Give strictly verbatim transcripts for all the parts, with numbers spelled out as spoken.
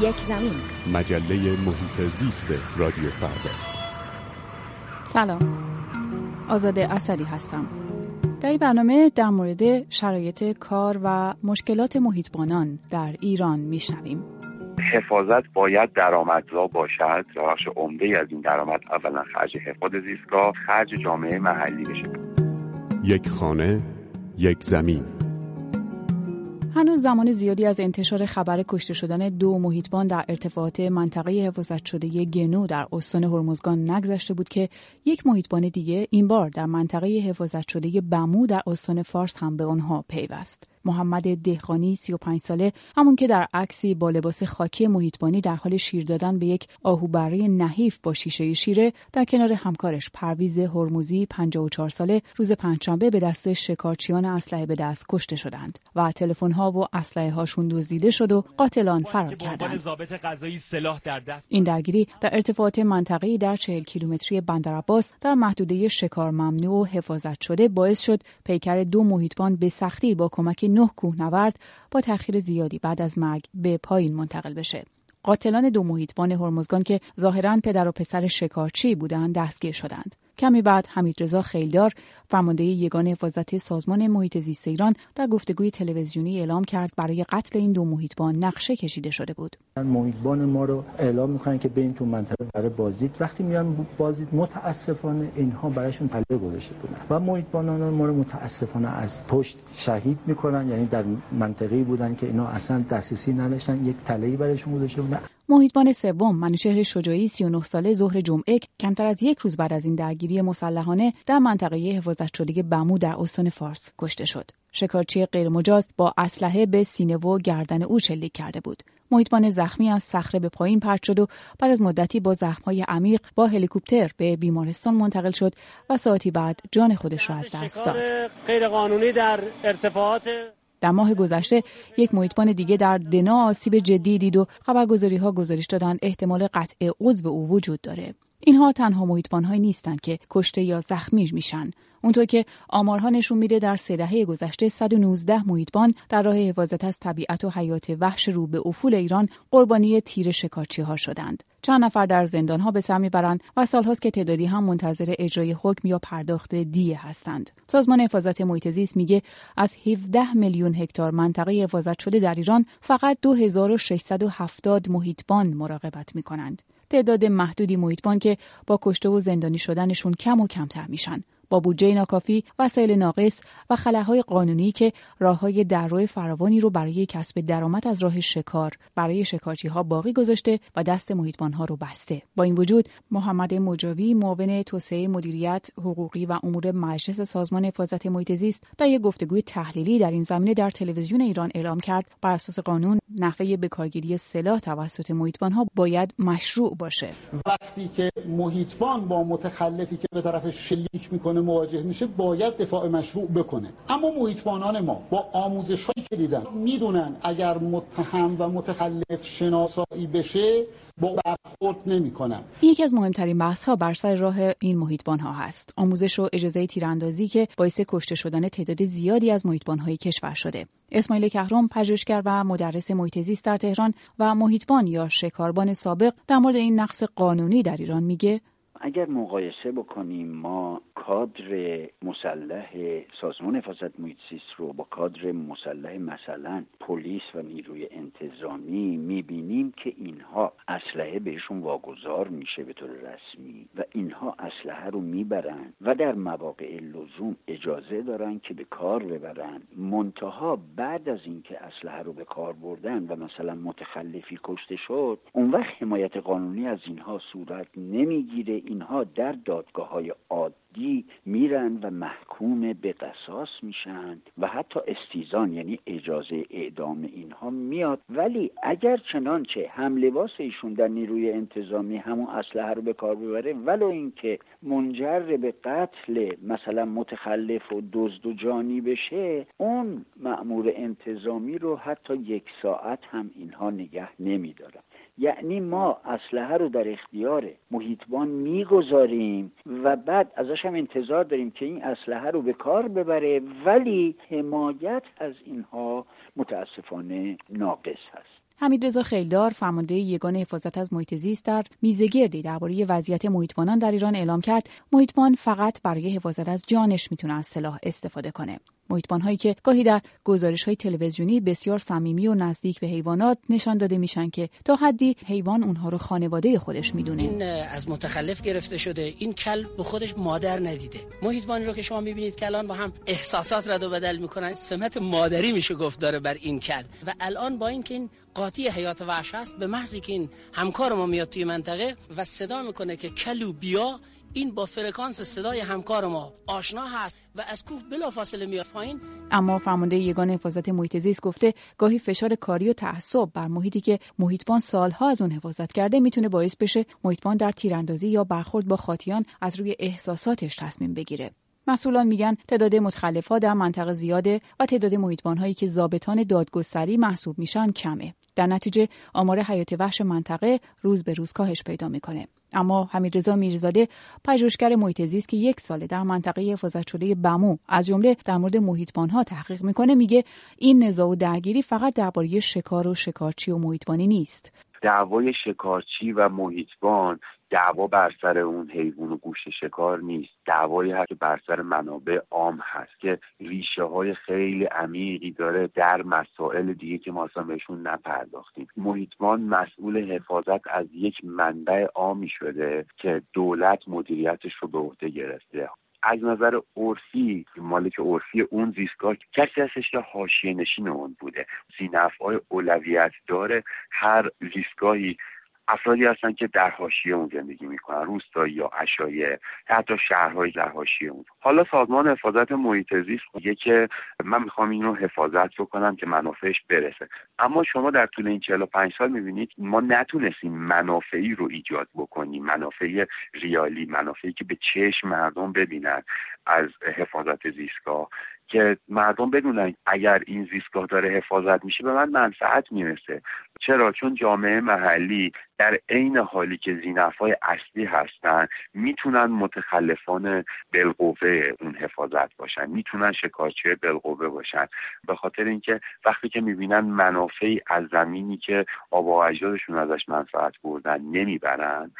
یک زمین. مجله محیط زیست رادیو فردا. سلام، آزاده اصدی هستم. در این برنامه در مورد شرایط کار و مشکلات محیطبانان در ایران میشنویم. حفاظت باید درآمدزا باشد. بخش عمده‌ای از این درآمد اولا خرج حفاظت زیستگاه، خرج جامعه محلی بشه. یک خانه، یک زمین. هنوز زمان زیادی از انتشار خبر کشته شدن دو محیطبان در ارتفاعات منطقه حفاظت شده گنو در استان هرمزگان نگذشته بود که یک محیطبان دیگه این بار در منطقه حفاظت شده بمو در استان فارس هم به آنها پیوست. محمد دهخانی سی و پنج ساله، همون که در عکسی با لباس خاکی محیطبانی در حال شیر دادن به یک آهوبره نحیف با شیشه شیره، در کنار همکارش پرویز هرموزی پنجاه و چهار ساله، روز پنجشنبه به دست شکارچیان اسلحه به دست کشته شدند و تلفن‌ها و اسلحه هاشون دزدیده شد و قاتلان فرار کردند. این درگیری در ارتفاعات منطقه‌ای در چهل کیلومتری بندرعباس در محدوده شکار ممنوع و حفاظت شده باعث شد پیکر دو محیطبان به سختی با کمک نه کوهنورد با تأخیر زیادی بعد از مرگ به پایین منتقل بشه. قاتلان دو محیطبان هرمزگان که ظاهراً پدر و پسر شکارچی بودند دستگیر شدند. کمی بعد حمیدرضا خیلدار، فرمانده یگان حفاظت سازمان محیط زیست ایران، در گفتگوی تلویزیونی اعلام کرد برای قتل این دو محیطبان نقشه کشیده شده بود. محیطبان ما رو اعلام می‌کنن که بریم تو منطقه برای بازدید، وقتی میان بازدید متأسفانه اینها برایشون پله گذاشته بودن و محیطبانان ما رو متأسفانه از پشت شهید می‌کنن، یعنی در منطقه‌ای بودن که اینا اصلا دسترسی نداشتن، یک تله‌ای برایشون گذاشته بودن. محیطبان سوم، من شهر شجاعی سی و نه ساله، ظهر جمعه کمتر از یک روز بعد از این درگیری مسلحانه در منطقه حفاظت شده بمو در استان فارس کشته شد. شکارچی غیرمجاز با اسلحه به سینه و گردن او شلیک کرده بود. محیطبان زخمی از صخره به پایین پرت شد و بعد از مدتی با زخم‌های عمیق با هلیکوپتر به بیمارستان منتقل شد و ساعتی بعد جان خودش را از دست داد. غیرقانونی در ارتفاعات در ماه گذشته یک محیطبان دیگه در دنا آسیب جدی دید و خبرگزاری‌ها گزارش دادند احتمال قطع عضو او وجود داره. اینها تنها محیطبان‌هایی نیستند که کشته یا زخمی میشن. اونطور که آمارها نشون میده در سه دهه گذشته صد و نوزده محیطبان در راه حفاظت از طبیعت و حیات وحش رو به افول ایران قربانی تیر شکارچی‌ها شدند. چند نفر در زندان‌ها به سر میبرند و سال‌هاست که تعدادی هم منتظر اجرای حکم یا پرداخت دیه هستند. سازمان حفاظت محیط زیست میگه از هفده میلیون هکتار منطقه حفاظت شده در ایران فقط دو هزار و ششصد و هفتاد محیطبان مراقبت می‌کنند. تعداد محدودی محیطبان که با کشته و زندانی شدنشون کم و کمتر میشن. با بودجه ناکافی، وسایل ناقص و خلاهای قانونی که راههای درو فراوانی رو برای کسب درآمد از راه شکار برای شکارچی‌ها باقی گذاشته و دست محیطبان‌ها رو بسته. با این وجود محمد مجاوی، معاون توسعه مدیریت حقوقی و امور مجلس سازمان حفاظت محیط زیست، در یک گفتگوی تحلیلی در این زمینه در تلویزیون ایران اعلام کرد بر اساس قانون نحوه بکارگیری سلاح توسط محیطبان‌ها باید مشروع باشه. وقتی که محیطبان با متخلفی که به طرف شلیک می‌کنه مواجه میشه باید دفاع مشروع بکنه، اما محیطبانان ما با آموزش‌هایی که دیدن میدونن اگر متهم و متخلف شناسایی بشه با برخورد نمی‌کنن. یکی از مهمترین بحث‌ها بر سر راه این محیطبان‌ها هست، آموزش و اجازه تیراندازی که باعث کشته شدن تعداد زیادی از محیطبان‌های کشور شده. اسماعیل کهرم، پژوهشگر و مدرس محیط زیست در تهران و محیطبان یا شکاربان سابق، در مورد این نقص قانونی در ایران میگه اگر مقایسه بکنیم ما کادر مسلح سازمان حفاظت محیط زیست رو با کادر مسلح مثلا پلیس و نیروی انتظامی میبینیم که اینها اسلحه بهشون واگذار میشه به طور رسمی و اینها اسلحه رو میبرن و در مواقع لزوم اجازه دارن که به کار ببرن، منتها بعد از اینکه اسلحه رو به کار بردن و مثلا متخلفی کشته شد اون وقت حمایت قانونی از اینها صورت نمیگیره. اینها در دادگاه‌های عادی میرن و محکوم به قصاص میشن و حتی استیزان یعنی اجازه اعدام اینها میاد. ولی اگر چنانچه هم لباس ایشون در نیروی انتظامی همون اسلحه رو به کار ببره، ولو اینکه منجر به قتل مثلا متخلف و دزد و جانی بشه، اون مأمور انتظامی رو حتی یک ساعت هم اینها نگه نمیدارن. یعنی ما اسلحه رو در اختیار محیطبان میگذاریم و بعد ازش هم انتظار داریم که این اسلحه رو به کار ببره، ولی حمایت از اینها متاسفانه ناقص هست. حمیدرضا خیلدار، فرمانده یگان حفاظت از محیط زیست، در میزگردی درباره وضعیت محیطبانان در ایران اعلام کرد محیطبان فقط برای حفاظت از جانش میتونه از سلاح استفاده کنه. محیطبان‌هایی که گاهی در گزارش‌های تلویزیونی بسیار صمیمی و نزدیک به حیوانات نشان داده میشن که تا حدی حیوان اونها رو خانواده خودش میدونه. این از متخلف گرفته شده، این کلب به خودش مادر ندیده. محیطبانی رو که شما می‌بینید که الان با هم احساسات رد و بدل می‌کنن، سمت مادری میشه گفت داره بر این کلب. و الان با اینکه این قاطی حیات وحش است، به محض اینکه این همکار ما میاد توی منطقه و صدا می‌کنه که کلو بیا، این با فرکانس صدای همکار ما آشنا هست و از کوه بلافاصله میاد پایین. اما فرمانده یگان حفاظت محیط زیست گفته گاهی فشار کاری و تعصب بر محیطی که محیطبان سالها از اون حفاظت کرده میتونه باعث بشه محیطبان در تیراندازی یا برخورد با خاطیان از روی احساساتش تصمیم بگیره. مسئولان میگن تعداد متخلف‌ها در منطقه زیاده و تعداد محیطبان‌هایی که ضابطان دادگستری محسوب میشن کمه. در نتیجه آمار حیات وحش منطقه روز به روز کاهش پیدا میکنه. اما حمیدرضا میرزاده، پژوهشگر محیط زیست که یک ساله در منطقه حفاظت شده بمو از جمله در مورد محیطبان‌ها تحقیق میکنه، میگه این نزاع و درگیری فقط درباره شکار و شکارچی و محیطبانی نیست. دعوای شکارچی و محیطبان دعوا بر سر اون حیوان و گوشت شکار نیست، دعوایی هست که بر سر منابع عام هست که ریشه های خیلی عمیقی داره در مسائل دیگه که ما اصلا بهشون نپرداختیم. محیطبان مسئول حفاظت از یک منبع عامی شده که دولت مدیریتش رو به عهده گرفته. از نظر عرفی مالک عرفی اون زیستگاه کسی هستش که حاشیه نشین اون بوده. ذینفعهای اولویت داره هر زیستگاهی افرادی هستن که در حاشیه اون زندگی میکنن، روستایی یا عشایه، حتی شهرهای در حاشیه اون. حالا سازمان حفاظت محیط زیست میگه که من میخوام این رو حفاظت بکنم که منافعش برسه، اما شما در طول این چهل و پنج سال میبینید ما نتونستیم منافعی رو ایجاد بکنیم، منافع ریالی، منافعی که به چشم مردم ببینن از حفاظت زیستگاه، که مردم بدونن اگر این زیستگاه داره حفاظت میشه به من منفعت میرسه. چرا؟ چون جامعه محلی در عین حالی که ذینفعهای اصلی هستن میتونن متخلفان بالقوه اون حفاظت باشن، میتونن شکارچی بالقوه باشن، به خاطر اینکه وقتی که میبینن منافعی از زمینی که آبا و اجدادشون ازش منفعت بردن نمیبرن،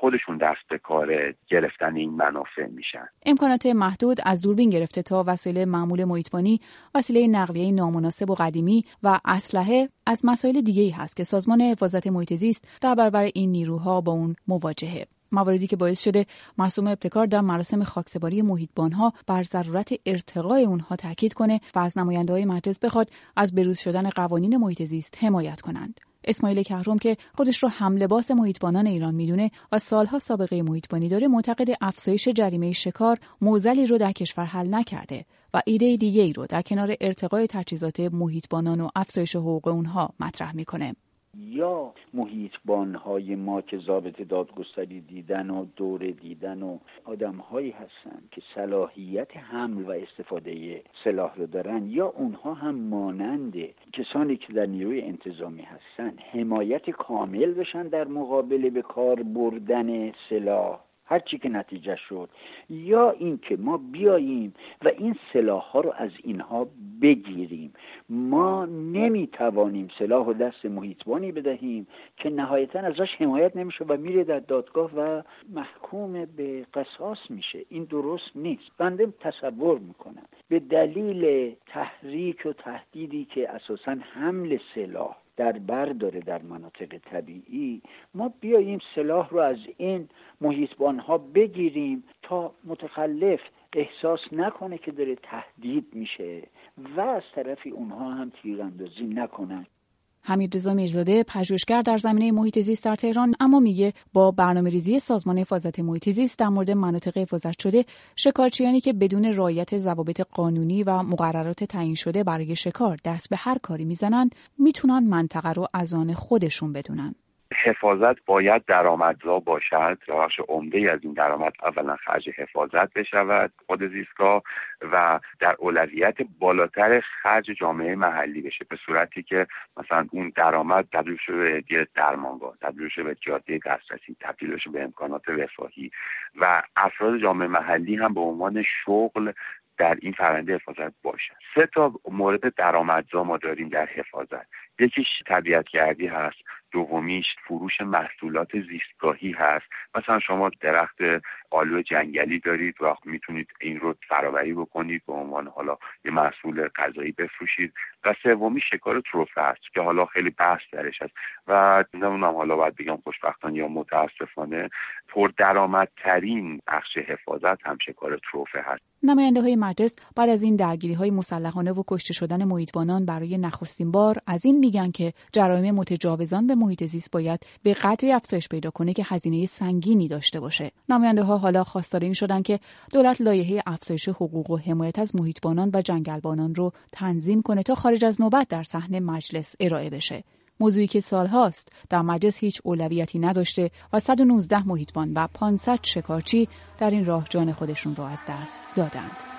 خودشون دست به کار گرفتن این منافع میشن. امکانات محدود از دوربین گرفته تا وسایل معمول محیطبانی، وسیله نقلیه نامناسب و قدیمی و اسلحه از مسائل دیگه‌ای هست که سازمان حفاظت محیط زیست در برابر این نیروها با اون مواجهه. مواردی که باعث شده مراسم ابتکار در مراسم خاکسپاری محیطبان‌ها بر ضرورت ارتقای اونها تاکید کنه و از نماینده‌های مجلس بخواد از بروز شدن قوانین محیط زیست حمایت کنند. اسماعیل کهرم که خودش رو هم لباس محیطبانان ایران میدونه و سالها سابقه محیطبانی داره، معتقد افزایش جریمه شکار معضلی رو در کشور حل نکرده و ایده دیگه‌ای رو در کنار ارتقای تجهیزات محیطبانان و افزایش حقوق اونها مطرح میکنه. یا محیطبان‌های ما که ضابط دادگستری دیدن و دوره دیدن و آدم‌هایی هستن که صلاحیت حمل و استفاده سلاح رو دارن، یا اونها هم مانند کسانی که در نیروی انتظامی هستن حمایت کامل بشن در مقابل به کار بردن سلاح هر چی که نتیجه شد، یا اینکه ما بیاییم و این سلاح‌ها رو از اینها بگیریم. ما نمیتوانیم سلاح و دست محیطبانی بدهیم که نهایتاً ازش حمایت نمیشه و میره در دادگاه و محکوم به قصاص میشه. این درست نیست. بنده تصور میکنم به دلیل تحریک و تهدیدی که اساساً حمل سلاح در بر داره در مناطق طبیعی، ما بیاییم سلاح رو از این محیطبان‌ها بگیریم تا متخلف احساس نکنه که داره تهدید میشه و از طرفی اونها هم تیراندازی نکنن. حمیدرضا میرزاده پژوهشگر در زمینه محیط زیست در تهران اما میگه با برنامه‌ریزی سازمان حفاظت محیط زیست در مورد مناطق حفاظت شده، شکارچیانی که بدون رعایت ضوابط قانونی و مقررات تعیین شده برای شکار دست به هر کاری میزنند، میتونن منطقه رو از آن خودشون بدونن. حفاظت باید درآمدزا باشد و بخش عمده از این درآمد اولا خرج حفاظت بشود خود زیستگاه و در اولویت بالاتر خرج جامعه محلی بشه، به صورتی که مثلا اون درآمد تبدیل شه به هدیه درمانگاه، تبدیل شه به جاده دسترسی، تبدیل شه به امکانات رفاهی و افراد جامعه محلی هم به عنوان شغل در این فرآیند حفاظت باشه. سه تا مورد درآمدزا ما داریم در حفاظت. یکیش طبیعت‌گردی هست، دومیش فروش محصولات زیستگاهی هست. مثلا شما درخت آلو جنگلی دارید و میتونید این رو فراوری بکنید به عنوان حالا یه محصول غذایی بفروشید. و سومی شکار تروفه است که حالا خیلی بحث درش هست و نمیدونم حالا باید بگم خوشبختانه یا متاسفانه پردرآمدترین بخش حفاظت هم شکار تروفه هست. نماینده‌های مجلس بعد از این درگیری‌های مسلحانه و کشته شدن محیط‌بانان برای نخستین بار از این میگن که جرایم متجاوزان به محیط زیست باید به قدری افزایش پیدا کنه که هزینه سنگینی داشته باشه. نماینده‌ها حالا خواستار این شدن که دولت لایحه افزایش حقوق و حمایت از محیط‌بانان و جنگلبانان رو تنظیم کنه تا خارج از نوبت در صحن مجلس ارائه بشه. موضوعی که سالهاست در مجلس هیچ اولویتی نداشته و صد و نوزده محیط‌بان و پانصد شکارچی در این راه جان خودشون رو از دست دادند.